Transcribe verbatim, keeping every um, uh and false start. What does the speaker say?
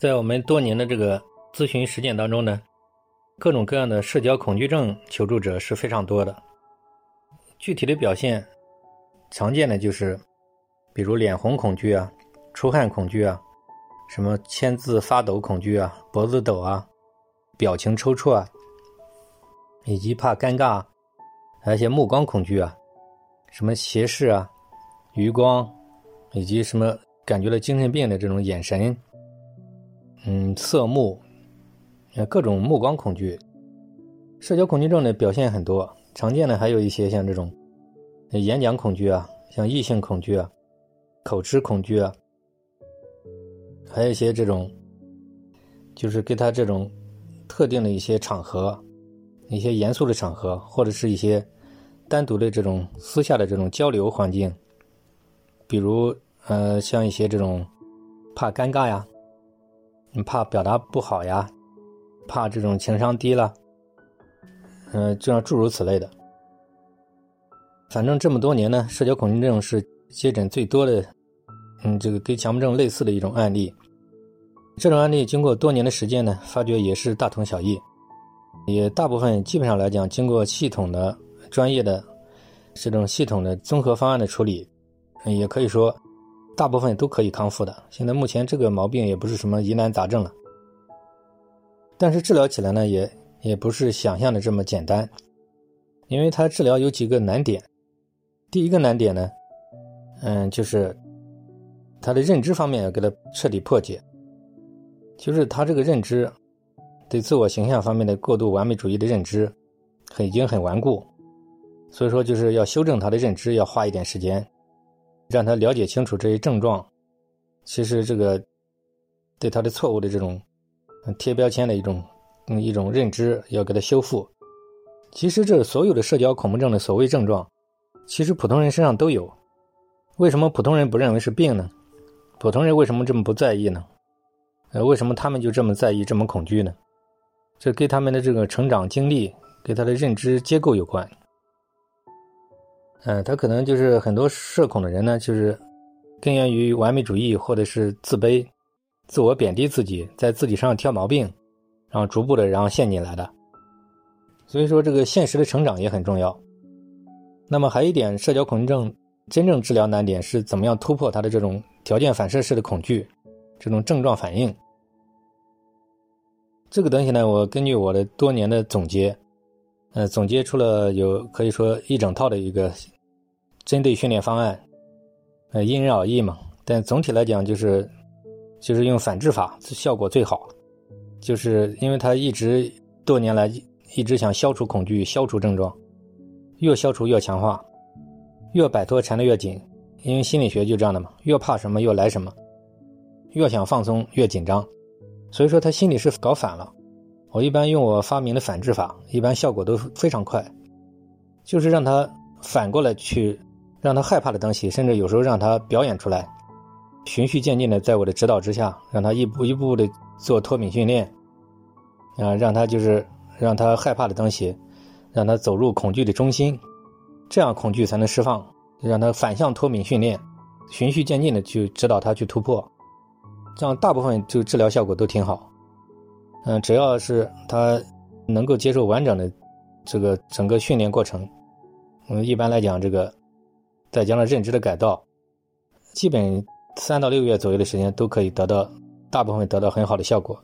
在我们多年的这个咨询实践当中呢，各种各样的社交恐惧症求助者是非常多的。具体的表现常见的就是比如脸红恐惧啊，出汗恐惧啊，什么签字发抖恐惧啊，脖子抖啊，表情抽搐啊，以及怕尴尬啊，而且目光恐惧啊，什么斜视啊，余光，以及什么感觉到精神病的这种眼神，嗯，色目，各种目光恐惧。社交恐惧症的表现很多，常见的还有一些像这种演讲恐惧啊，像异性恐惧啊，口吃恐惧啊，还有一些这种就是跟他这种特定的一些场合，一些严肃的场合，或者是一些单独的这种私下的这种交流环境，比如呃，像一些这种怕尴尬呀，怕表达不好呀，怕这种情商低了，呃，这样诸如此类的。反正这么多年呢，社交恐惧症是接诊最多的，嗯，这个跟强迫症类似的一种案例。这种案例经过多年的实践呢，发觉也是大同小异，也大部分基本上来讲，经过系统的、专业的这种系统的综合方案的处理，也可以说大部分都可以康复的。现在目前这个毛病也不是什么疑难杂症了，但是治疗起来呢，也也不是想象的这么简单，因为它治疗有几个难点。第一个难点呢，嗯，就是他的认知方面要给他彻底破解，就是他这个认知对自我形象方面的过度完美主义的认知很已经很顽固，所以说就是要修正他的认知，要花一点时间让他了解清楚这些症状，其实这个对他的错误的这种贴标签的一种、嗯、一种认知要给他修复。其实这所有的社交恐怖症的所谓症状，其实普通人身上都有，为什么普通人不认为是病呢？普通人为什么这么不在意呢？呃，为什么他们就这么在意，这么恐惧呢？这跟他们的这个成长经历，跟他的认知结构有关。嗯、呃，他可能就是很多社恐的人呢，就是根源于完美主义或者是自卑，自我贬低自己，在自己上挑毛病，然后逐步的然后陷进来的。所以说，这个现实的成长也很重要。那么还有一点，社交恐惧症真正治疗难点是怎么样突破他的这种条件反射式的恐惧，这种症状反应。这个东西呢，我根据我的多年的总结，呃，总结出了有可以说一整套的一个针对训练方案，呃，因人而异嘛。但总体来讲，就是就是用反制法效果最好，就是因为他一直多年来一直想消除恐惧，消除症状，越消除越强化。越摆脱缠得越紧，因为心理学就这样的嘛，越怕什么越来什么，越想放松越紧张，所以说他心里是搞反了。我一般用我发明的反制法，一般效果都非常快，就是让他反过来去让他害怕的东西，甚至有时候让他表演出来，循序渐进的在我的指导之下，让他一步一步的做脱敏训练啊，让他就是让他害怕的东西，让他走入恐惧的中心，这样恐惧才能释放，让他反向脱敏训练，循序渐进的去指导他去突破，这样大部分就治疗效果都挺好。嗯，只要是他能够接受完整的这个整个训练过程，嗯，一般来讲，这个再加上认知的改造，基本三到六个月左右的时间都可以得到，大部分得到很好的效果。